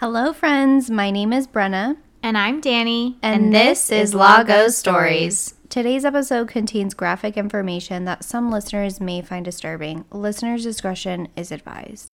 Hello, friends. My name is Brenna. And I'm Dani. And this is Lago Stories. Today's episode contains graphic information that some listeners may find disturbing. Listener's discretion is advised.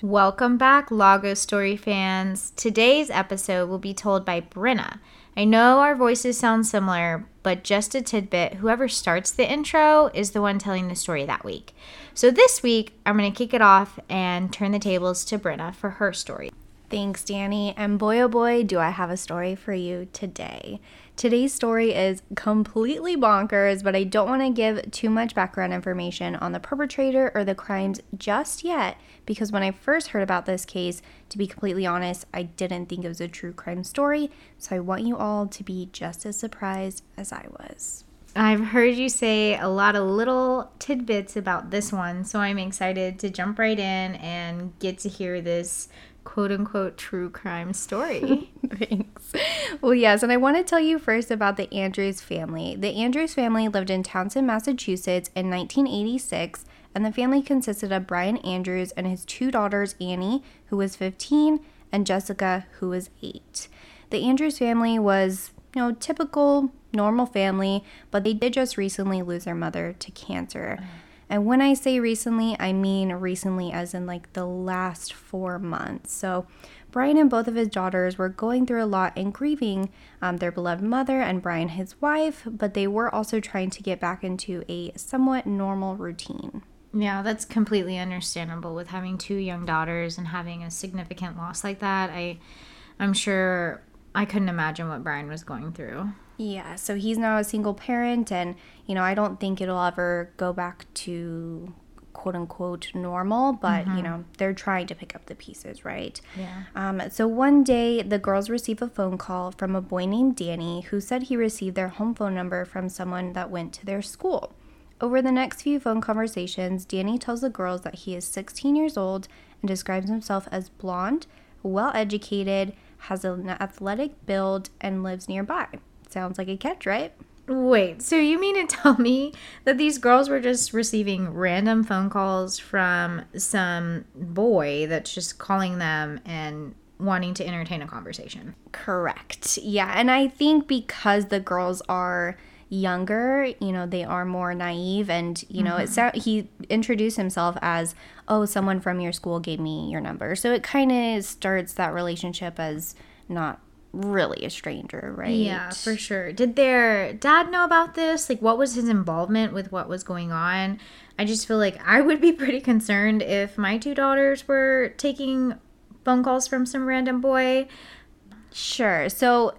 Welcome back, Lago Story fans. Today's episode will be told by Brenna. I know our voices sound similar, but just a tidbit, whoever starts the intro is the one telling the story that week. So this week, I'm going to kick it off and turn the tables to Brenna for her story. Thanks, Dani. And boy, oh boy, do I have a story for you today. Today's story is completely bonkers, but I don't want to give too much background information on the perpetrator or the crimes just yet, because when I first heard about this case, to be completely honest, I didn't think it was a true crime story, so I want you all to be just as surprised as I was. I've heard you say a lot of little tidbits about this one, so I'm excited to jump right in and get to hear this quote-unquote true crime story. Thanks. Well, yes, and I want to tell you first about the Andrews family. The Andrews family lived in Townsend, Massachusetts in 1986, and the family consisted of Brian Andrews and his two daughters, Annie, who was 15, and Jessica, who was 8. The Andrews family was, you know, typical, normal family, but they did just recently lose their mother to cancer. And when I say recently, I mean recently as in like the last 4 months. So Brian and both of his daughters were going through a lot and grieving their beloved mother and Brian, his wife, but they were also trying to get back into a somewhat normal routine. Yeah, that's completely understandable with having two young daughters and having a significant loss like that. I'm sure I couldn't imagine what Brian was going through. Yeah, so he's now a single parent, and, you know, I don't think it'll ever go back to quote-unquote normal, but, you know, they're trying to pick up the pieces, right? Yeah. So one day, the girls receive a phone call from a boy named Dani, who said he received their home phone number from someone that went to their school. Over the next few phone conversations, Dani tells the girls that he is 16 years old and describes himself as blonde, well-educated, has an athletic build, and lives nearby. Sounds like a catch, right? Wait, so you mean to tell me that these girls were just receiving random phone calls from some boy that's just calling them and wanting to entertain a conversation? Correct. Yeah, and I think because the girls are younger, you know, they are more naive, and, you know, he introduced himself as, oh, someone from your school gave me your number. So it kind of starts that relationship as not really a stranger, right? Yeah, for sure. Did their dad know about this? Like, what was his involvement with what was going on? I just feel like I would be pretty concerned if my two daughters were taking phone calls from some random boy. Sure. So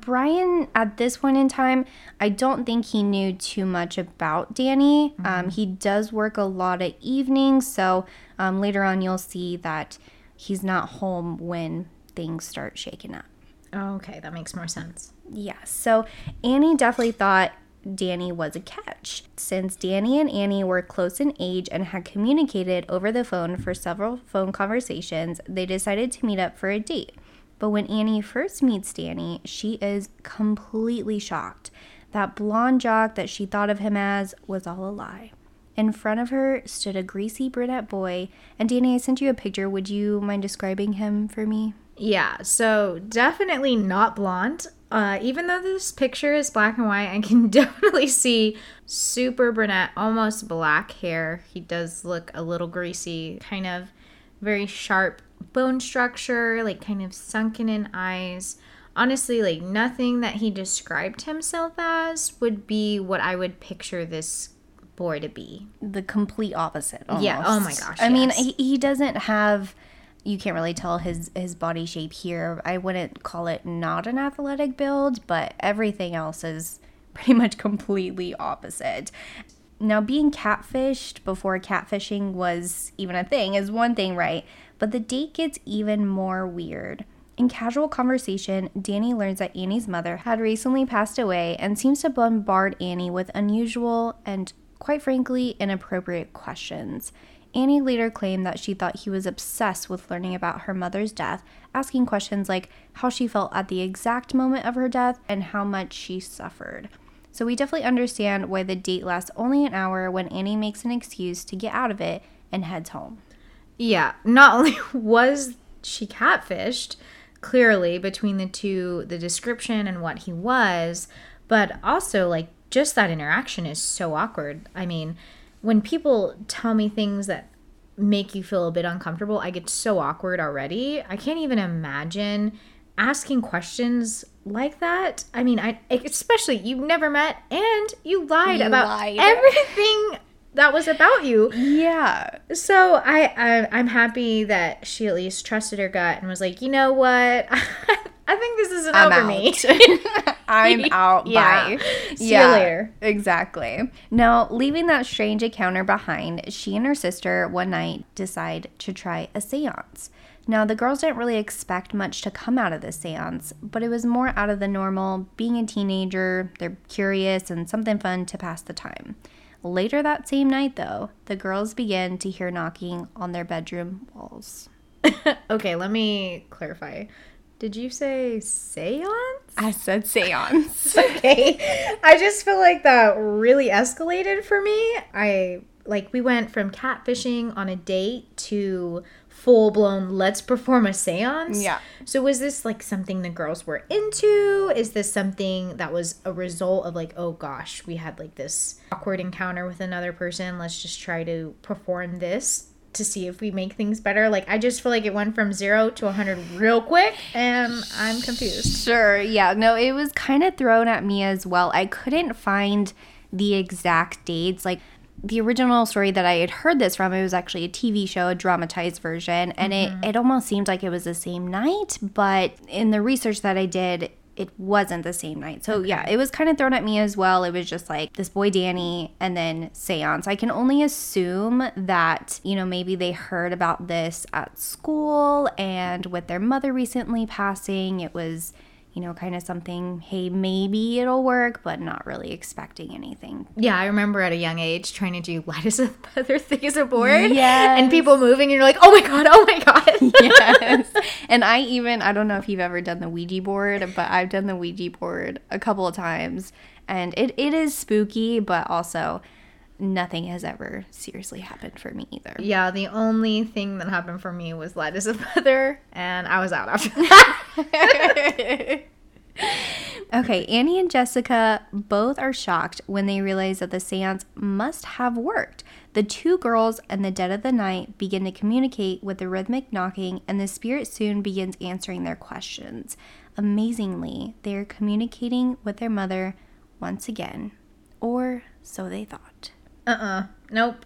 Brian, at this point in time, I don't think he knew too much about Dani. He does work a lot of evenings, so later on you'll see that he's not home when things start shaking up. Okay, that makes more sense. Yeah, so Annie definitely thought Dani was a catch. Since Dani and Annie were close in age and had communicated over the phone for several phone conversations, they decided to meet up for a date. But when Annie first meets Dani, she is completely shocked. That blonde jock that she thought of him as was all a lie. In front of her stood a greasy brunette boy. And Dani, I sent you a picture. Would you mind describing him for me? Yeah, so definitely not blonde. Even though this picture is black and white, I can definitely see super brunette, almost black hair. He does look a little greasy, kind of very sharp bone structure, like kind of sunken in eyes. Honestly, like nothing that he described himself as would be what I would picture this boy to be. The complete opposite, almost. Yeah, oh my gosh. I mean, he doesn't have... You can't really tell his body shape here. I wouldn't call it not an athletic build, but everything else is pretty much completely opposite. Now, being catfished before catfishing was even a thing is one thing, right? But the date gets even more weird. In casual conversation, Dani learns that Annie's mother had recently passed away and seems to bombard Annie with unusual and, quite frankly, inappropriate questions. Annie later claimed that she thought he was obsessed with learning about her mother's death, asking questions like how she felt at the exact moment of her death and how much she suffered. So we definitely understand why the date lasts only an hour when Annie makes an excuse to get out of it and heads home. Yeah, not only was she catfished, clearly, between the two, the description and what he was, but also, like, just that interaction is so awkward. I mean, when people tell me things that make you feel a bit uncomfortable, I get so awkward already. I can't even imagine asking questions like that. I mean, especially you've never met and you lied about everything that was about you. Yeah. So I'm happy that she at least trusted her gut and was like, you know what? I think this isn't over me. I'm out. Yeah. Bye. See you later. Exactly. Now, leaving that strange encounter behind, she and her sister one night decide to try a seance. Now, the girls didn't really expect much to come out of this seance, but it was more out of the normal. Being a teenager, they're curious and something fun to pass the time. Later that same night, though, the girls began to hear knocking on their bedroom walls. Okay, let me clarify. Did you say seance? I said seance. Okay. I just feel like that really escalated for me. We went from catfishing on a date to full-blown, let's perform a seance. Yeah. So was this, like, something the girls were into? Is this something that was a result of, like, oh, gosh, we had, like, this awkward encounter with another person. Let's just try to perform this to see if we make things better. Like, I just feel like it went from 0 to 100 real quick, and I'm confused. Sure, yeah. No, it was kind of thrown at me as well. I couldn't find the exact dates, like, the original story that I had heard this from, it was actually a TV show, a dramatized version, and it almost seemed like it was the same night, but in the research that I did, it wasn't the same night. So, okay. Yeah, it was kind of thrown at me as well. It was just like this boy Dani and then seance. I can only assume that, you know, maybe they heard about this at school, and with their mother recently passing, it was, you know, kind of something, hey, maybe it'll work, but not really expecting anything. Yeah, I remember at a young age trying to do light as a feather, thick as a board. Yes. And people moving, and you're like, oh my God. Yes. And I don't know if you've ever done the Ouija board, but I've done the Ouija board a couple of times. And it is spooky, but also nothing has ever seriously happened for me either. Yeah, the only thing that happened for me was light as a feather, and I was out after that. Okay, Annie and Jessica both are shocked when they realize that the seance must have worked. The two girls in the dead of the night begin to communicate with the rhythmic knocking, and the spirit soon begins answering their questions. Amazingly, they are communicating with their mother once again, or so they thought. Nope.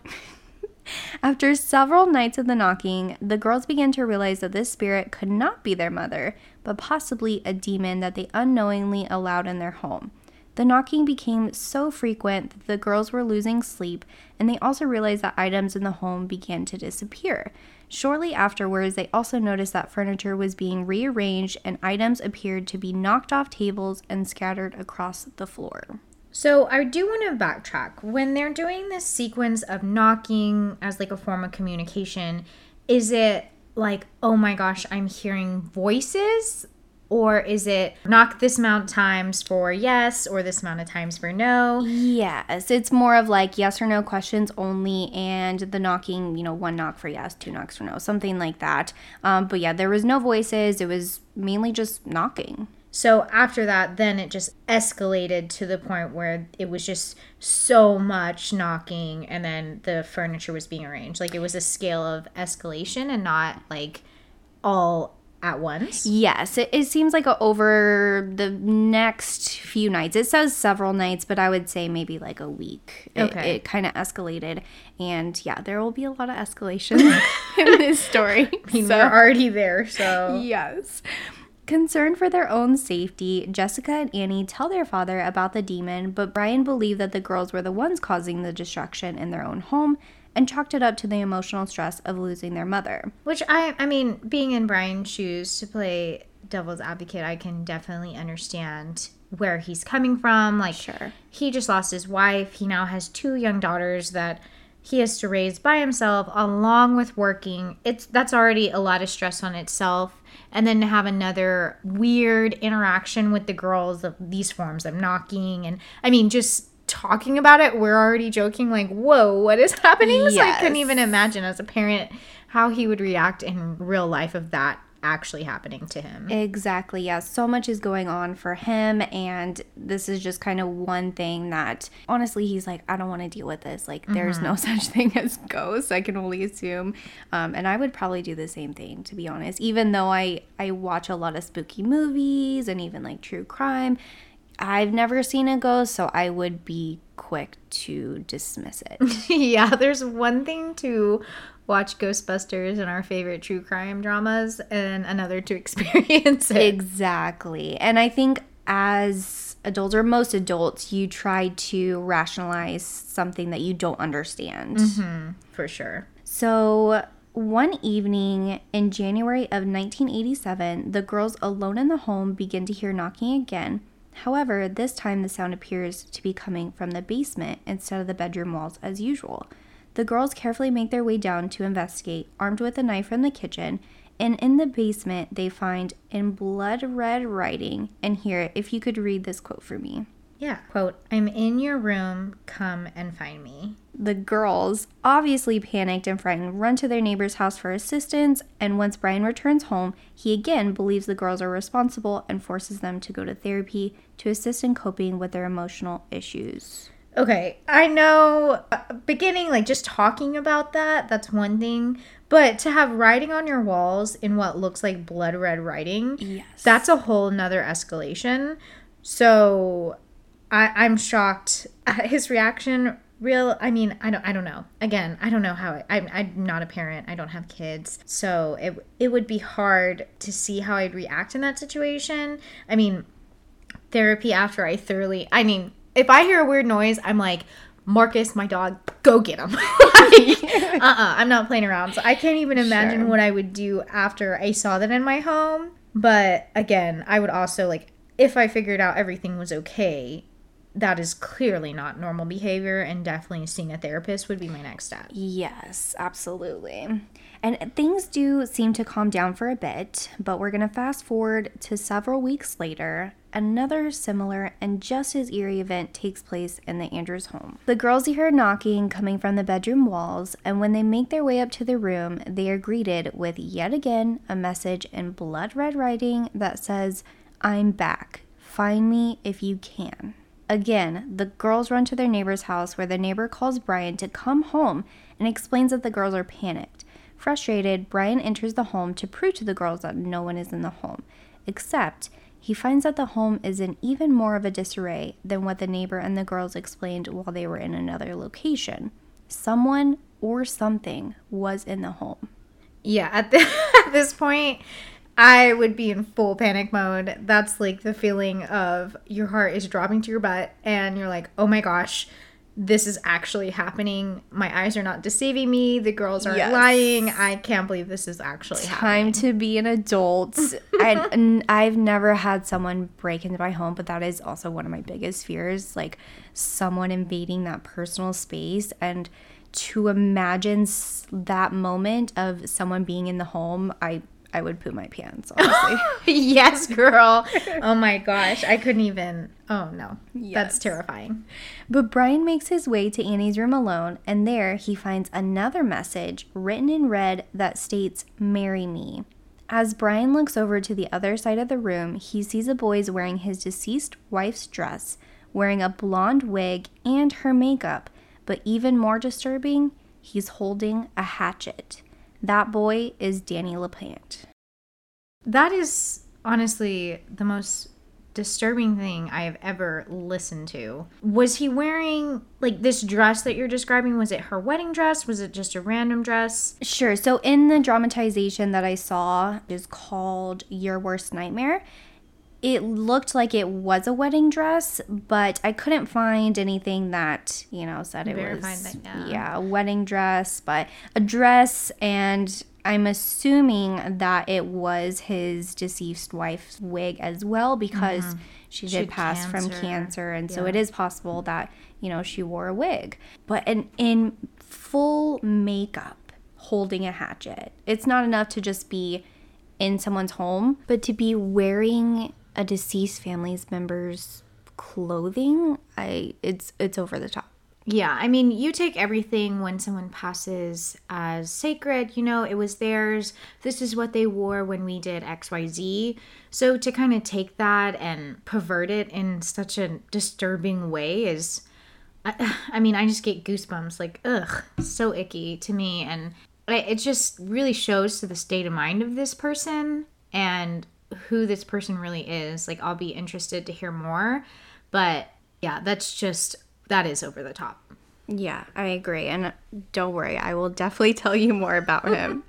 After several nights of the knocking, the girls began to realize that this spirit could not be their mother, but possibly a demon that they unknowingly allowed in their home. The knocking became so frequent that the girls were losing sleep, and they also realized that items in the home began to disappear. Shortly afterwards, they also noticed that furniture was being rearranged, and items appeared to be knocked off tables and scattered across the floor. So I do want to backtrack. When they're doing this sequence of knocking as like a form of communication, is it like, oh my gosh, I'm hearing voices? Or is it knock this amount of times for yes or this amount of times for no? Yes, it's more of like yes or no questions only, and the knocking, you know, one knock for yes, two knocks for no, something like that. But yeah, there was no voices. It was mainly just knocking. So after that, then it just escalated to the point where it was just so much knocking, and then the furniture was being arranged. Like, it was a scale of escalation and not, like, all at once. Yes. It seems like over the next few nights. It says several nights, but I would say maybe, like, a week. Okay. It kind of escalated. And, yeah, there will be a lot of escalation in this story. I mean, we're already there, so. Yes. Concerned for their own safety, Jessica and Annie tell their father about the demon, but Brian believed that the girls were the ones causing the destruction in their own home and chalked it up to the emotional stress of losing their mother. Which, I mean, being in Brian's shoes, to play devil's advocate, I can definitely understand where he's coming from. Like, sure. He just lost his wife. He now has two young daughters that he has to raise by himself along with working. That's already a lot of stress on itself. And then to have another weird interaction with the girls of these forms of knocking and, I mean, just talking about it, we're already joking like, whoa, what is happening? Yes. So I couldn't even imagine as a parent how he would react in real life of that actually happening to him. Exactly, yes. So much is going on for him, and this is just kind of one thing that honestly he's like, I don't want to deal with this. Like, there's no such thing as ghosts, I can only assume. And I would probably do the same thing, to be honest. Even though I watch a lot of spooky movies and even like true crime, I've never seen a ghost, so I would be quick to dismiss it. Yeah, there's one thing to watch Ghostbusters and our favorite true crime dramas, and another to experience it. Exactly. And I think as adults, or most adults, you try to rationalize something that you don't understand. Mm-hmm, for sure. So one evening in January of 1987, the girls alone in the home begin to hear knocking again. However, this time the sound appears to be coming from the basement instead of the bedroom walls as usual. The girls carefully make their way down to investigate, armed with a knife from the kitchen, and in the basement they find in blood red writing, and here, if you could read this quote for me. Yeah. Quote, "I'm in your room, come and find me." The girls, obviously panicked and frightened, run to their neighbor's house for assistance, and once Brian returns home, he again believes the girls are responsible and forces them to go to therapy to assist in coping with their emotional issues. Okay, I know, beginning, like, just talking about that's one thing, but to have writing on your walls in what looks like blood red writing, yes, that's a whole nother escalation. So I'm shocked at his reaction. I don't know. Again, I don't know how I'm not a parent. I don't have kids. So it would be hard to see how I'd react in that situation. I mean, therapy after if I hear a weird noise, I'm like, Marcus, my dog, go get him. I'm not playing around. So I can't even imagine what I would do after I saw that in my home. But again, I would also, like, if I figured out everything was okay, that is clearly not normal behavior, and definitely seeing a therapist would be my next step. Yes, absolutely. And things do seem to calm down for a bit, but we're going to fast forward to several weeks later. Another similar and just as eerie event takes place in the Andrews home. The girls hear knocking coming from the bedroom walls, and when they make their way up to the room, they are greeted with yet again a message in blood red writing that says, "I'm back. Find me if you can." Again, the girls run to their neighbor's house, where the neighbor calls Brian to come home and explains that the girls are panicked. Frustrated, Brian enters the home to prove to the girls that no one is in the home, except he finds that the home is in even more of a disarray than what the neighbor and the girls explained while they were in another location. Someone or something was in the home. Yeah, at this point, I would be in full panic mode. That's like the feeling of your heart is dropping to your butt and you're like, oh my gosh, this is actually happening. My eyes are not deceiving me. The girls aren't lying. I can't believe this is actually happening. Time to be an adult. I've never had someone break into my home, but that is also one of my biggest fears, like someone invading that personal space. And to imagine that moment of someone being in the home, I would poo my pants, honestly. Yes, girl. Oh my gosh. I couldn't even. Oh no. Yes. That's terrifying. But Brian makes his way to Annie's room alone, and there he finds another message written in red that states, "Marry me." As Brian looks over to the other side of the room, he sees a boy wearing his deceased wife's dress, wearing a blonde wig and her makeup. But even more disturbing, he's holding a hatchet. That boy is Daniel LaPlante. That is honestly the most disturbing thing I have ever listened to. Was he wearing, like, this dress that you're describing? Was it her wedding dress? Was it just a random dress? Sure. So in the dramatization that I saw, is called Your Worst Nightmare, it looked like it was a wedding dress, but I couldn't find anything that, said it was a wedding dress, but a dress and I'm assuming that it was his deceased wife's wig as well, because she did pass from cancer. And so it is possible that, you know, she wore a wig. But in full makeup, holding a hatchet. It's not enough to just be in someone's home, but to be wearing a deceased family's member's clothing, it's over the top. Yeah, I mean, you take everything when someone passes as sacred, you know, it was theirs. This is what they wore when we did XYZ. So to kind of take that and pervert it in such a disturbing way is, I mean, I just get goosebumps, like, ugh, so icky to me. And it just really shows to the state of mind of this person and who this person really is. Like, I'll be interested to hear more. But yeah, that is over the top. Yeah, I agree. And don't worry, I will definitely tell you more about him.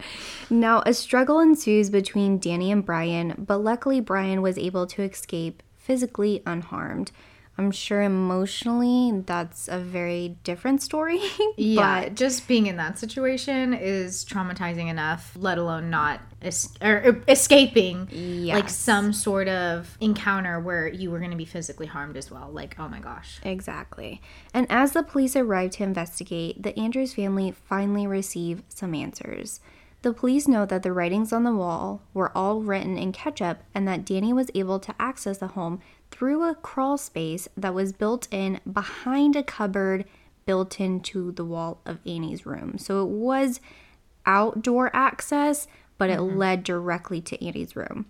Now, a struggle ensues between Dani and Brian, but luckily Brian was able to escape physically unharmed. I'm sure emotionally that's a very different story. Yeah, but just being in that situation is traumatizing enough, let alone not escaping like some sort of encounter where you were going to be physically harmed as well. Like, oh my gosh. Exactly. And as the police arrive to investigate, the Andrews family finally receive some answers. The police know that the writings on the wall were all written in ketchup and that Dani was able to access the home through a crawl space that was built in behind a cupboard built into the wall of Annie's room. So it was outdoor access, but it led directly to Annie's room.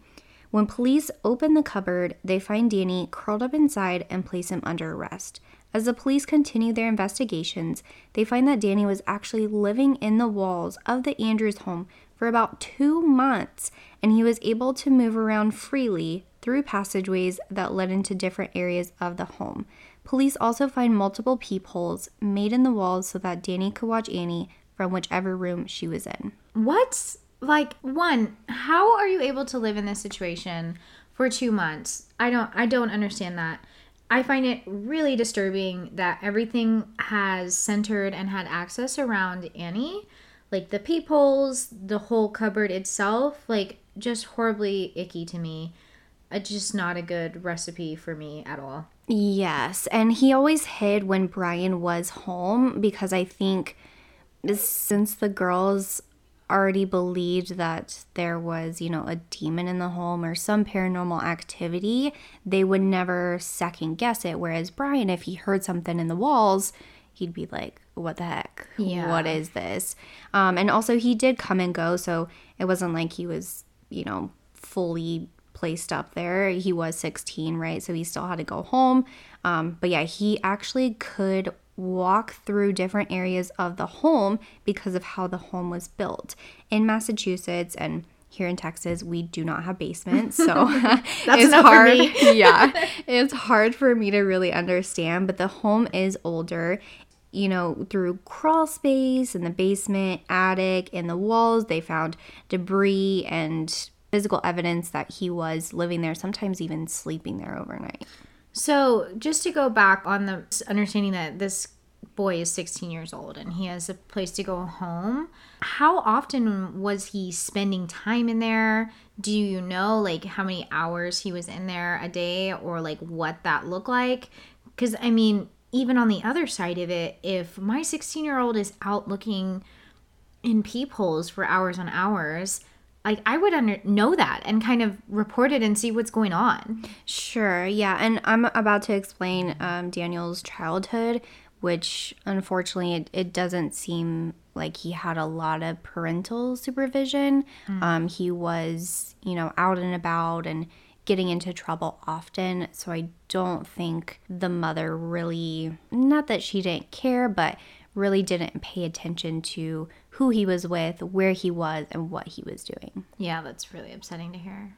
When police open the cupboard, they find Dani curled up inside and place him under arrest. As the police continue their investigations, they find that Dani was actually living in the walls of the Andrews home for about 2 months, and he was able to move around freely through passageways that led into different areas of the home. Police also find multiple peepholes made in the walls so that Dani could watch Annie from whichever room she was in. What? Like, one, how are you able to live in this situation for 2 months? I don't understand that. I find it really disturbing that everything has centered and had access around Annie. Like, the peepholes, the whole cupboard itself, like, just horribly icky to me. It's just not a good recipe for me at all. Yes, and he always hid when Brian was home because I think since the girls already believed that there was, you know, a demon in the home or some paranormal activity, they would never second guess it. Whereas Brian, if he heard something in the walls, he'd be like, what the heck? Yeah. What is this? And also he did come and go, so it wasn't like he was, you know, fully placed up there. He was 16, right? So he still had to go home. But yeah, he actually could walk through different areas of the home because of how the home was built. In Massachusetts and here in Texas, we do not have basements, so it's hard. Yeah, it's hard for me to really understand, but the home is older. You know, through crawl space and the basement, attic, and the walls, they found debris and physical evidence that he was living there, sometimes even sleeping there overnight. So just to go back on the understanding that this boy is 16 years old and he has a place to go home, how often was he spending time in there? Do you know, like, how many hours he was in there a day or, like, what that looked like? Because, I mean, even on the other side of it, if my 16-year-old is out looking in peepholes for hours on hours, like, I would know that and kind of report it and see what's going on. Sure, yeah. And I'm about to explain Daniel's childhood, which, unfortunately, it doesn't seem like he had a lot of parental supervision. Mm. He was, you know, out and about and getting into trouble often. So I don't think the mother really, not that she didn't care, but really didn't pay attention to who he was with, where he was, and what he was doing. Yeah, that's really upsetting to hear.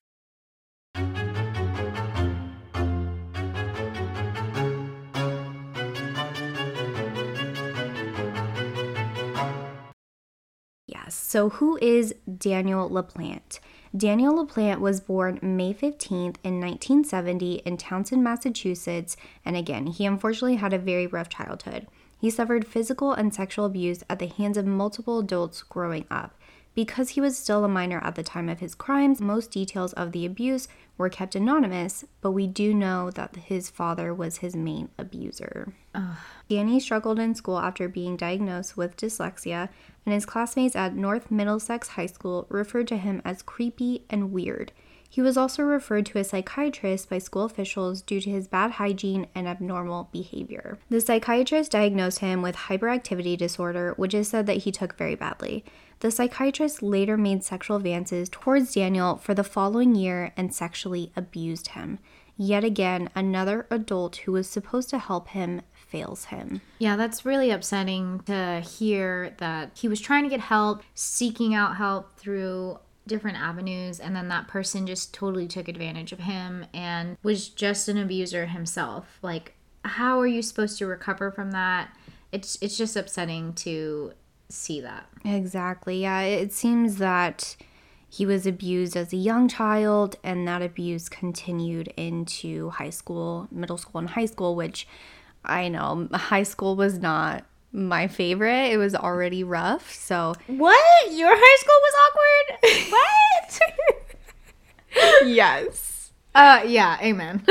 Yes, so who is Daniel LaPlante? Daniel LaPlante was born May 15th in 1970 in Townsend, Massachusetts, and again, he unfortunately had a very rough childhood. He suffered physical and sexual abuse at the hands of multiple adults growing up. Because he was still a minor at the time of his crimes, most details of the abuse were kept anonymous, but we do know that his father was his main abuser. Ugh. Dani struggled in school after being diagnosed with dyslexia, and his classmates at North Middlesex High School referred to him as creepy and weird. He was also referred to a psychiatrist by school officials due to his bad hygiene and abnormal behavior. The psychiatrist diagnosed him with hyperactivity disorder, which is said that he took very badly. The psychiatrist later made sexual advances towards Daniel for the following year and sexually abused him. Yet again, another adult who was supposed to help him fails him. Yeah, that's really upsetting to hear that he was trying to get help, seeking out help through different avenues, and then that person just totally took advantage of him and was just an abuser himself. Like, how are you supposed to recover from that? It's just upsetting to see that. Exactly. Yeah, it seems that he was abused as a young child, and that abuse continued into high school, middle school, and high school, which I know high school was not my favorite. It was already rough, so... What? Your high school was awkward? What? Yes. Yeah, amen.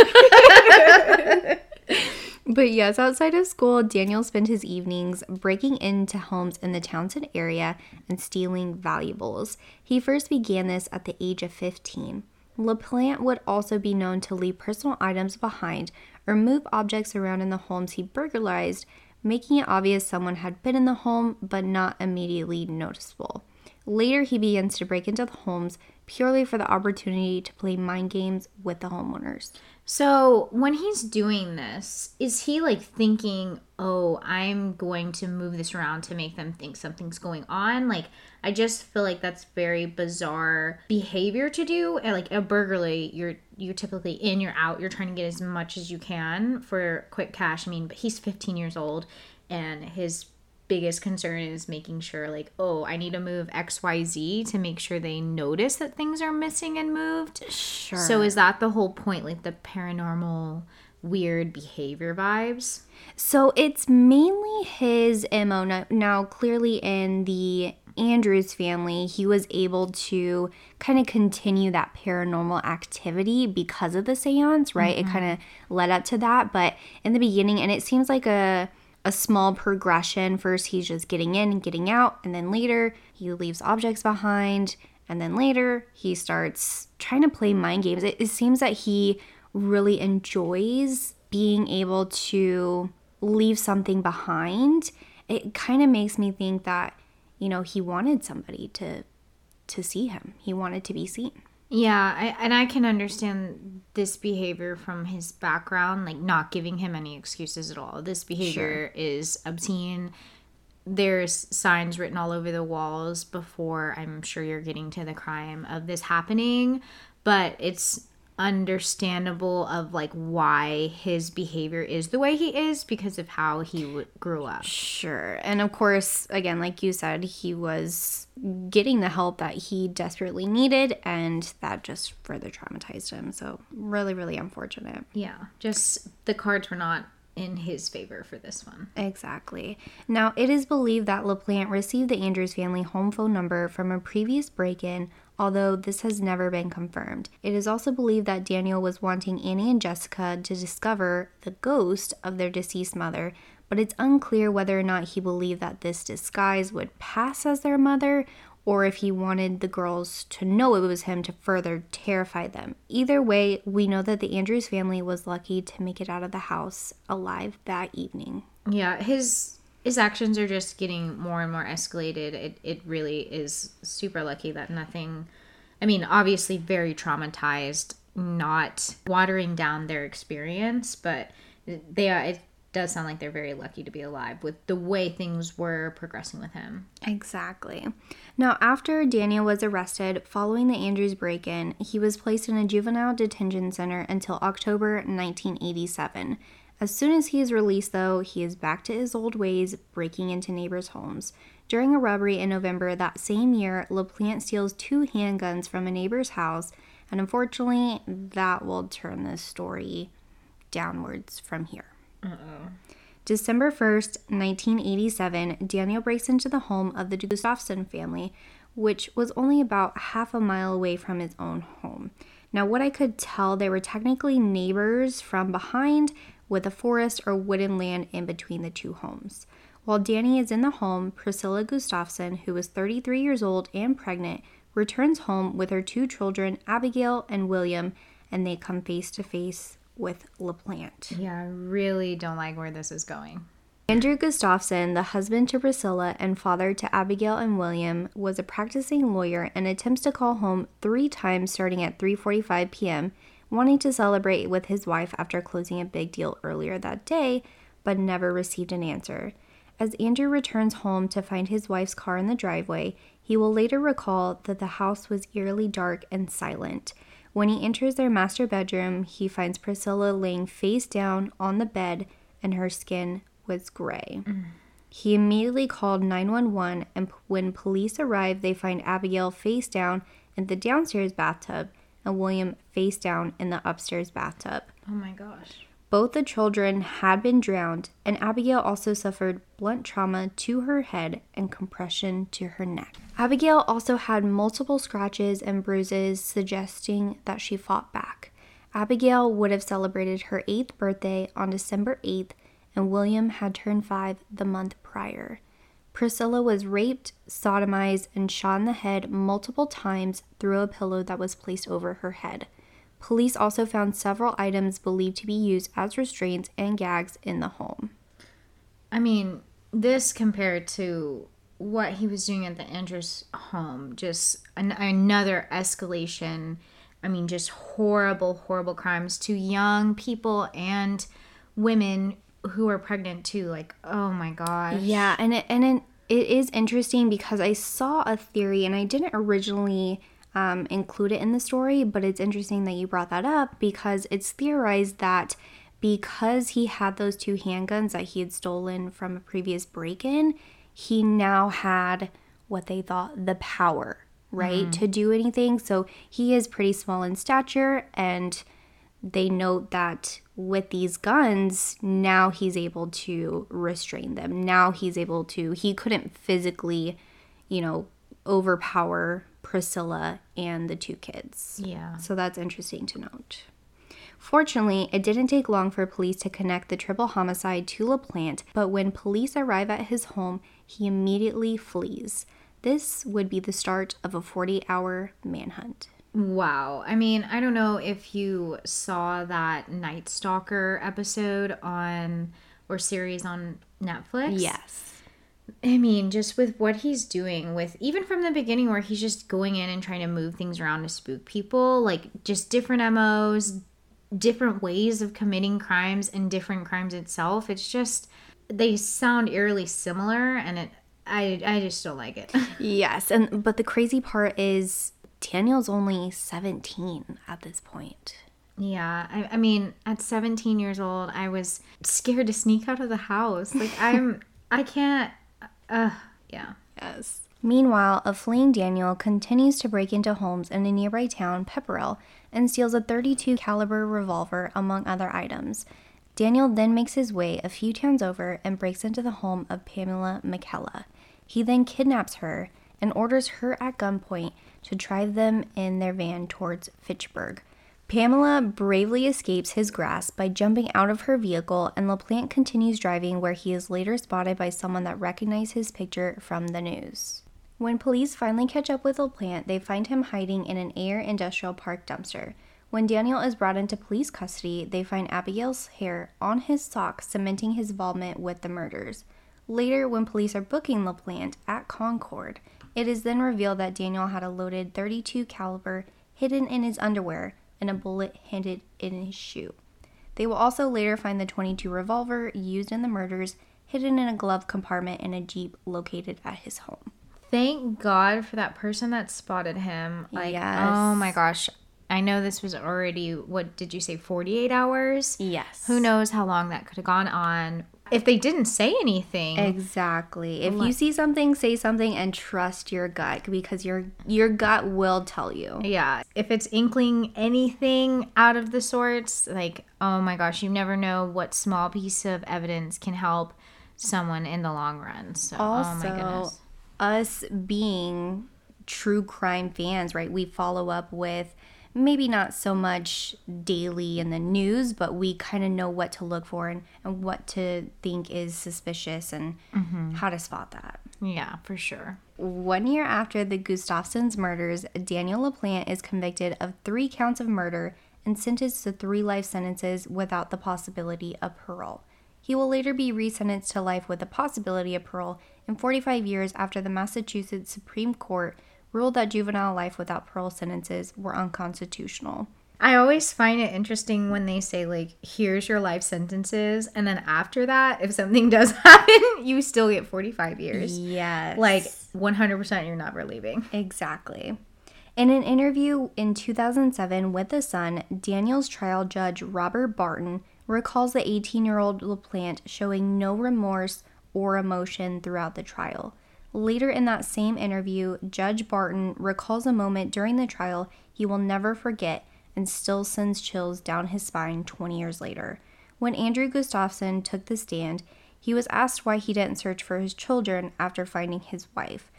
But yes, outside of school, Daniel spent his evenings breaking into homes in the Townsend area and stealing valuables. He first began this at the age of 15. LaPlante would also be known to leave personal items behind or move objects around in the homes he burglarized, making it obvious someone had been in the home but not immediately noticeable. Later, he begins to break into the homes purely for the opportunity to play mind games with the homeowners. So when he's doing this, is he like thinking, oh, I'm going to move this around to make them think something's going on? Like, I just feel like that's very bizarre behavior to do. Like a burglary, you're typically in, you're out, you're trying to get as much as you can for quick cash. I mean, but he's 15 years old, and his biggest concern is making sure, like, oh, I need to move XYZ to make sure they notice that things are missing and moved. Sure. So is that the whole point, like the paranormal weird behavior vibes? So it's mainly his MO. Now clearly in the Andrews family, he was able to kind of continue that paranormal activity because of the seance, right? Mm-hmm. It kind of led up to that. But in the beginning, and it seems like a small progression. First, he's just getting in and getting out, and then later he leaves objects behind, and then later he starts trying to play mind games. It seems that he really enjoys being able to leave something behind. It kind of makes me think that, you know, he wanted somebody to see him. He wanted to be seen. Yeah, I can understand this behavior from his background, like not giving him any excuses at all. This behavior is obscene. There's signs written all over the walls before, I'm sure you're getting to the crime, of this happening, but it's understandable of like why his behavior is the way he is because of how he grew up. Sure. And of course, again, like you said, he was getting the help that he desperately needed, and that just further traumatized him. So really, really unfortunate. Yeah. Just the cards were not in his favor for this one. Exactly. Now, it is believed that LaPlante received the Andrews family home phone number from a previous break-in, although this has never been confirmed. It is also believed that Daniel was wanting Annie and Jessica to discover the ghost of their deceased mother, but it's unclear whether or not he believed that this disguise would pass as their mother, or if he wanted the girls to know it was him to further terrify them. Either way, we know that the Andrews family was lucky to make it out of the house alive that evening. Yeah, his actions are just getting more and more escalated. It really is super lucky that nothing... I mean, obviously very traumatized, not watering down their experience, but it does sound like they're very lucky to be alive with the way things were progressing with him. Exactly. Now, after Daniel was arrested following the Andrews break-in, he was placed in a juvenile detention center until October 1987. As soon as he is released, though, he is back to his old ways, breaking into neighbors' homes. During a robbery in November that same year, LaPlante steals 2 handguns from a neighbor's house, and unfortunately, that will turn this story downwards from here. Uh-oh. December 1st, 1987, Daniel breaks into the home of the Gustafson family, which was only about half a mile away from his own home. Now, what I could tell, they were technically neighbors from behind with a forest or wooded land in between the two homes. While Dani is in the home, Priscilla Gustafson, who was 33 years old and pregnant, returns home with her two children, Abigail and William, and they come face to face with LaPlante. Yeah, I really don't like where this is going. Andrew Gustafson, the husband to Priscilla and father to Abigail and William, was a practicing lawyer and attempts to call home 3 times starting at 3:45 p.m., wanting to celebrate with his wife after closing a big deal earlier that day, but never received an answer. As Andrew returns home to find his wife's car in the driveway, he will later recall that the house was eerily dark and silent. When he enters their master bedroom, he finds Priscilla laying face down on the bed and her skin was gray. He immediately called 911, and when police arrive, they find Abigail face down in the downstairs bathtub and William face down in the upstairs bathtub. Oh my gosh. Both the children had been drowned, and Abigail also suffered blunt trauma to her head and compression to her neck. Abigail also had multiple scratches and bruises, suggesting that she fought back. Abigail would have celebrated her 8th birthday on December 8th, and William had turned 5 the month prior. Priscilla was raped, sodomized, and shot in the head multiple times through a pillow that was placed over her head. Police also found several items believed to be used as restraints and gags in the home. I mean, this compared to what he was doing at the Andrews home, just another escalation. I mean, just horrible, horrible crimes to young people and women who are pregnant too. Like, oh my gosh. Yeah, and it is interesting because I saw a theory, and I didn't originally include it in the story, but it's interesting that you brought that up because it's theorized that because he had those 2 handguns that he had stolen from a previous break-in, he now had what they thought the power, right, to do anything. So he is pretty small in stature, and they note that with these guns, now he's able to restrain them. Now he's able to, he couldn't physically, you know, overpower Priscilla and the 2 kids. Yeah. So that's interesting to note. Fortunately, it didn't take long for police to connect the triple homicide to LaPlante, but when police arrive at his home, he immediately flees. This would be the start of a 40-hour manhunt. Wow. I mean, I don't know if you saw that Night Stalker episode on, or series on Netflix. Yes. I mean, just with what he's doing, with even from the beginning where he's just going in and trying to move things around to spook people, like just different MOs, different ways of committing crimes and different crimes itself. It's just, they sound eerily similar, and I just don't like it. Yes, but the crazy part is Daniel's only 17 at this point. Yeah, I mean, at 17 years old, I was scared to sneak out of the house. Like, I can't. Yeah. Yes. Meanwhile, a fleeing Daniel continues to break into homes in a nearby town, Pepperell, and steals a 32 caliber revolver, among other items. Daniel then makes his way a few towns over and breaks into the home of Pamela McKella. He then kidnaps her and orders her at gunpoint to drive them in their van towards Fitchburg. Pamela bravely escapes his grasp by jumping out of her vehicle, and LaPlante continues driving, where he is later spotted by someone that recognized his picture from the news. When police finally catch up with LaPlante, they find him hiding in an Ayer Industrial Park dumpster. When Daniel is brought into police custody, they find Abigail's hair on his sock, cementing his involvement with the murders. Later, when police are booking LaPlante at Concord, it is then revealed that Daniel had a loaded .32 caliber hidden in his underwear and a bullet hidden in his shoe. They will also later find the .22 revolver used in the murders hidden in a glove compartment in a Jeep located at his home. Thank God for that person that spotted him. Like, yes. Oh my gosh. I know this was already, what did you say, 48 hours? Yes. Who knows how long that could have gone on if they didn't say anything. Exactly. If you see something, say something, and trust your gut, because your gut will tell you. Yeah. If it's inkling anything out of the sorts, like, oh my gosh, you never know what small piece of evidence can help someone in the long run. So, also, us being true crime fans, right? We follow up with maybe not so much daily in the news, but we kind of know what to look for and what to think is suspicious and how to spot that. Yeah, for sure. 1 year after the Gustafsons' murders, Daniel LaPlante is convicted of 3 counts of murder and sentenced to 3 life sentences without the possibility of parole. He will later be resentenced to life with the possibility of parole in 45 years after the Massachusetts Supreme Court ruled that juvenile life without parole sentences were unconstitutional. I always find it interesting when they say, like, here's your life sentences, and then after that, if something does happen, you still get 45 years. Yes. Like, 100% you're never leaving. Exactly. In an interview in 2007 with The Sun, Daniel's trial judge, Robert Barton, recalls the 18-year-old LaPlante showing no remorse or emotion throughout the trial. Later in that same interview, Judge Barton recalls a moment during the trial he will never forget and still sends chills down his spine 20 years later. When Andrew Gustafson took the stand, he was asked why he didn't search for his children after finding his wife.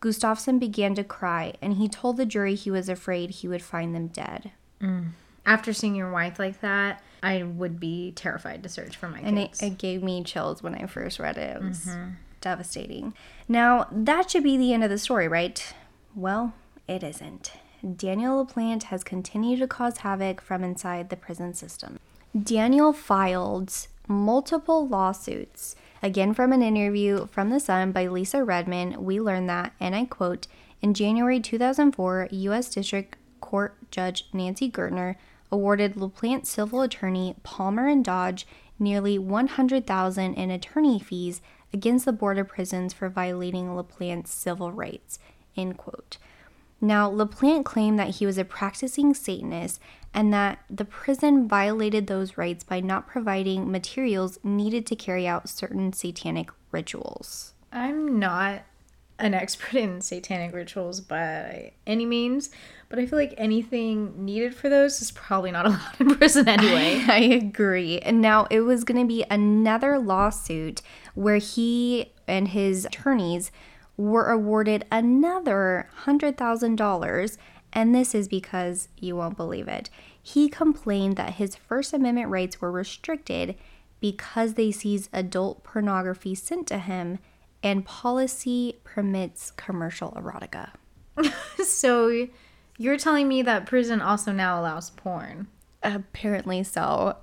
Gustafson began to cry, and he told the jury he was afraid he would find them dead. After seeing your wife like that, I would be terrified to search for my kids. And it gave me chills when I first read it. It was devastating. Now, that should be the end of the story, right? Well, it isn't. Daniel LaPlante has continued to cause havoc from inside the prison system. Daniel filed multiple lawsuits. Again, from an interview from The Sun by Lisa Redman, we learn that, and I quote, in January 2004, U.S. District Court Judge Nancy Gertner awarded LaPlante civil attorney Palmer and Dodge nearly $100,000 in attorney fees against the Board of Prisons for violating LaPlante's civil rights, end quote. Now, LaPlante claimed that he was a practicing Satanist and that the prison violated those rights by not providing materials needed to carry out certain satanic rituals. I'm not an expert in satanic rituals by any means, but I feel like anything needed for those is probably not allowed in prison anyway. I agree. And now it was going to be another lawsuit where he and his attorneys were awarded another $100,000, and this is because, you won't believe it, he complained that his First Amendment rights were restricted because they seized adult pornography sent to him, and policy permits commercial erotica. So you're telling me that prison also now allows porn? Apparently so.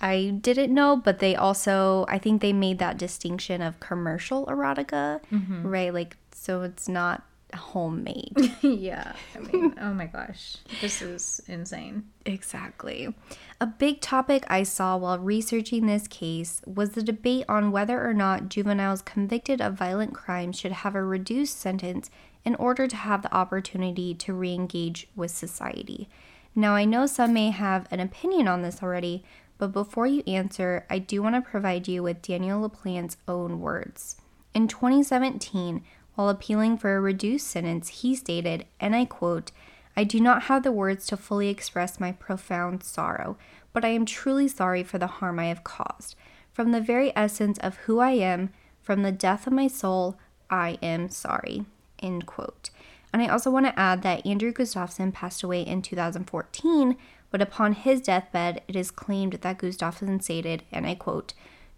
I didn't know, but they also, I think they made that distinction of commercial erotica, right? Like, so it's not homemade. Yeah. I mean, oh my gosh. This is insane. Exactly. A big topic I saw while researching this case was the debate on whether or not juveniles convicted of violent crimes should have a reduced sentence in order to have the opportunity to re-engage with society. Now, I know some may have an opinion on this already, but before you answer, I do want to provide you with Daniel LaPlante's own words. In 2017, while appealing for a reduced sentence, he stated, and I quote, I do not have the words to fully express my profound sorrow, but I am truly sorry for the harm I have caused. From the very essence of who I am, from the depth of my soul, I am sorry, end quote. And I also want to add that Andrew Gustafson passed away in 2014, but upon his deathbed, it is claimed that Gustafson stated, and I quote,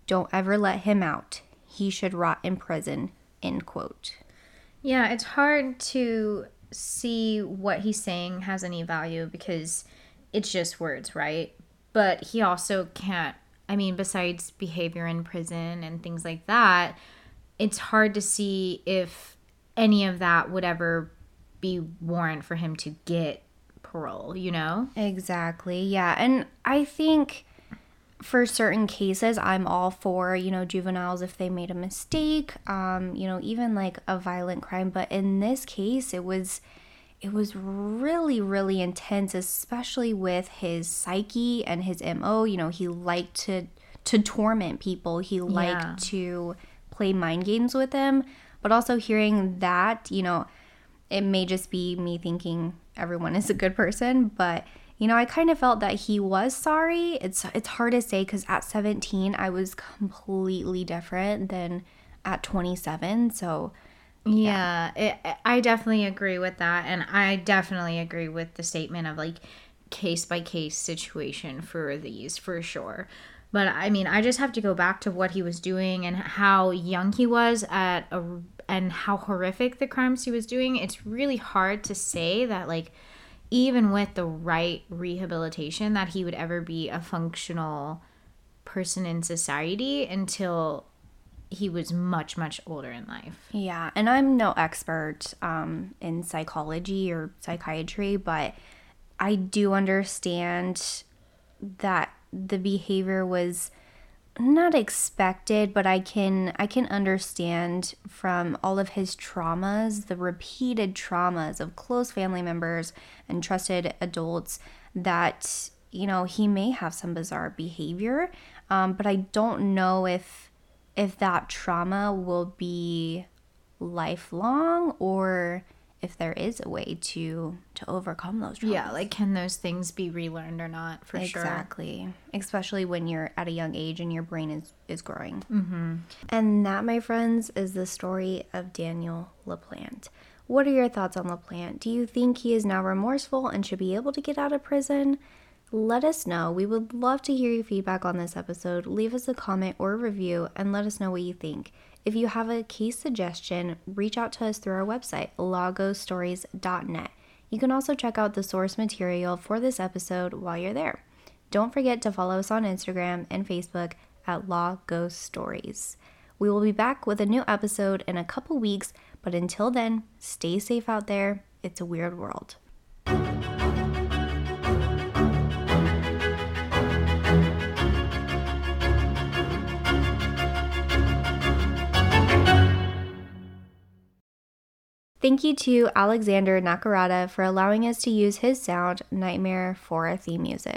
don't ever let him out. He should rot in prison, end quote. Yeah, it's hard to see what he's saying has any value because it's just words, right? But he also can't, I mean, besides behavior in prison and things like that, it's hard to see if any of that would ever be warrant for him to get parole, you know? Exactly, yeah. And I think for certain cases, I'm all for, you know, juveniles if they made a mistake, you know, even like a violent crime. But in this case, it was really, really intense, especially with his psyche and his MO. You know, he liked to torment people. He liked to play mind games with them. But also hearing that, you know, it may just be me thinking everyone is a good person, but, you know, I kind of felt that he was sorry. It's hard to say because at 17, I was completely different than at 27. So Yeah, I definitely agree with that. And I definitely agree with the statement of like case by case situation for these, for sure. But I mean, I just have to go back to what he was doing and how young he was and how horrific the crimes he was doing. It's really hard to say that like even with the right rehabilitation that he would ever be a functional person in society until he was much, much older in life. Yeah, and I'm no expert in psychology or psychiatry, but I do understand that the behavior was not expected, but I can understand from all of his traumas, the repeated traumas of close family members and trusted adults, that, you know, he may have some bizarre behavior, but I don't know if that trauma will be lifelong or if there is a way to overcome those traumas. Yeah, like can those things be relearned or not, for sure. Exactly. Especially when you're at a young age and your brain is growing. Mm-hmm. And that, my friends, is the story of Daniel LaPlante. What are your thoughts on LaPlante? Do you think he is now remorseful and should be able to get out of prison? Let us know. We would love to hear your feedback on this episode. Leave us a comment or review and let us know what you think. If you have a case suggestion, reach out to us through our website, lagostories.net. You can also check out the source material for this episode while you're there. Don't forget to follow us on Instagram and Facebook at Lago Stories. We will be back with a new episode in a couple weeks, but until then, stay safe out there. It's a weird world. Thank you to Alexander Nakarada for allowing us to use his sound, Nightmare, for our theme music.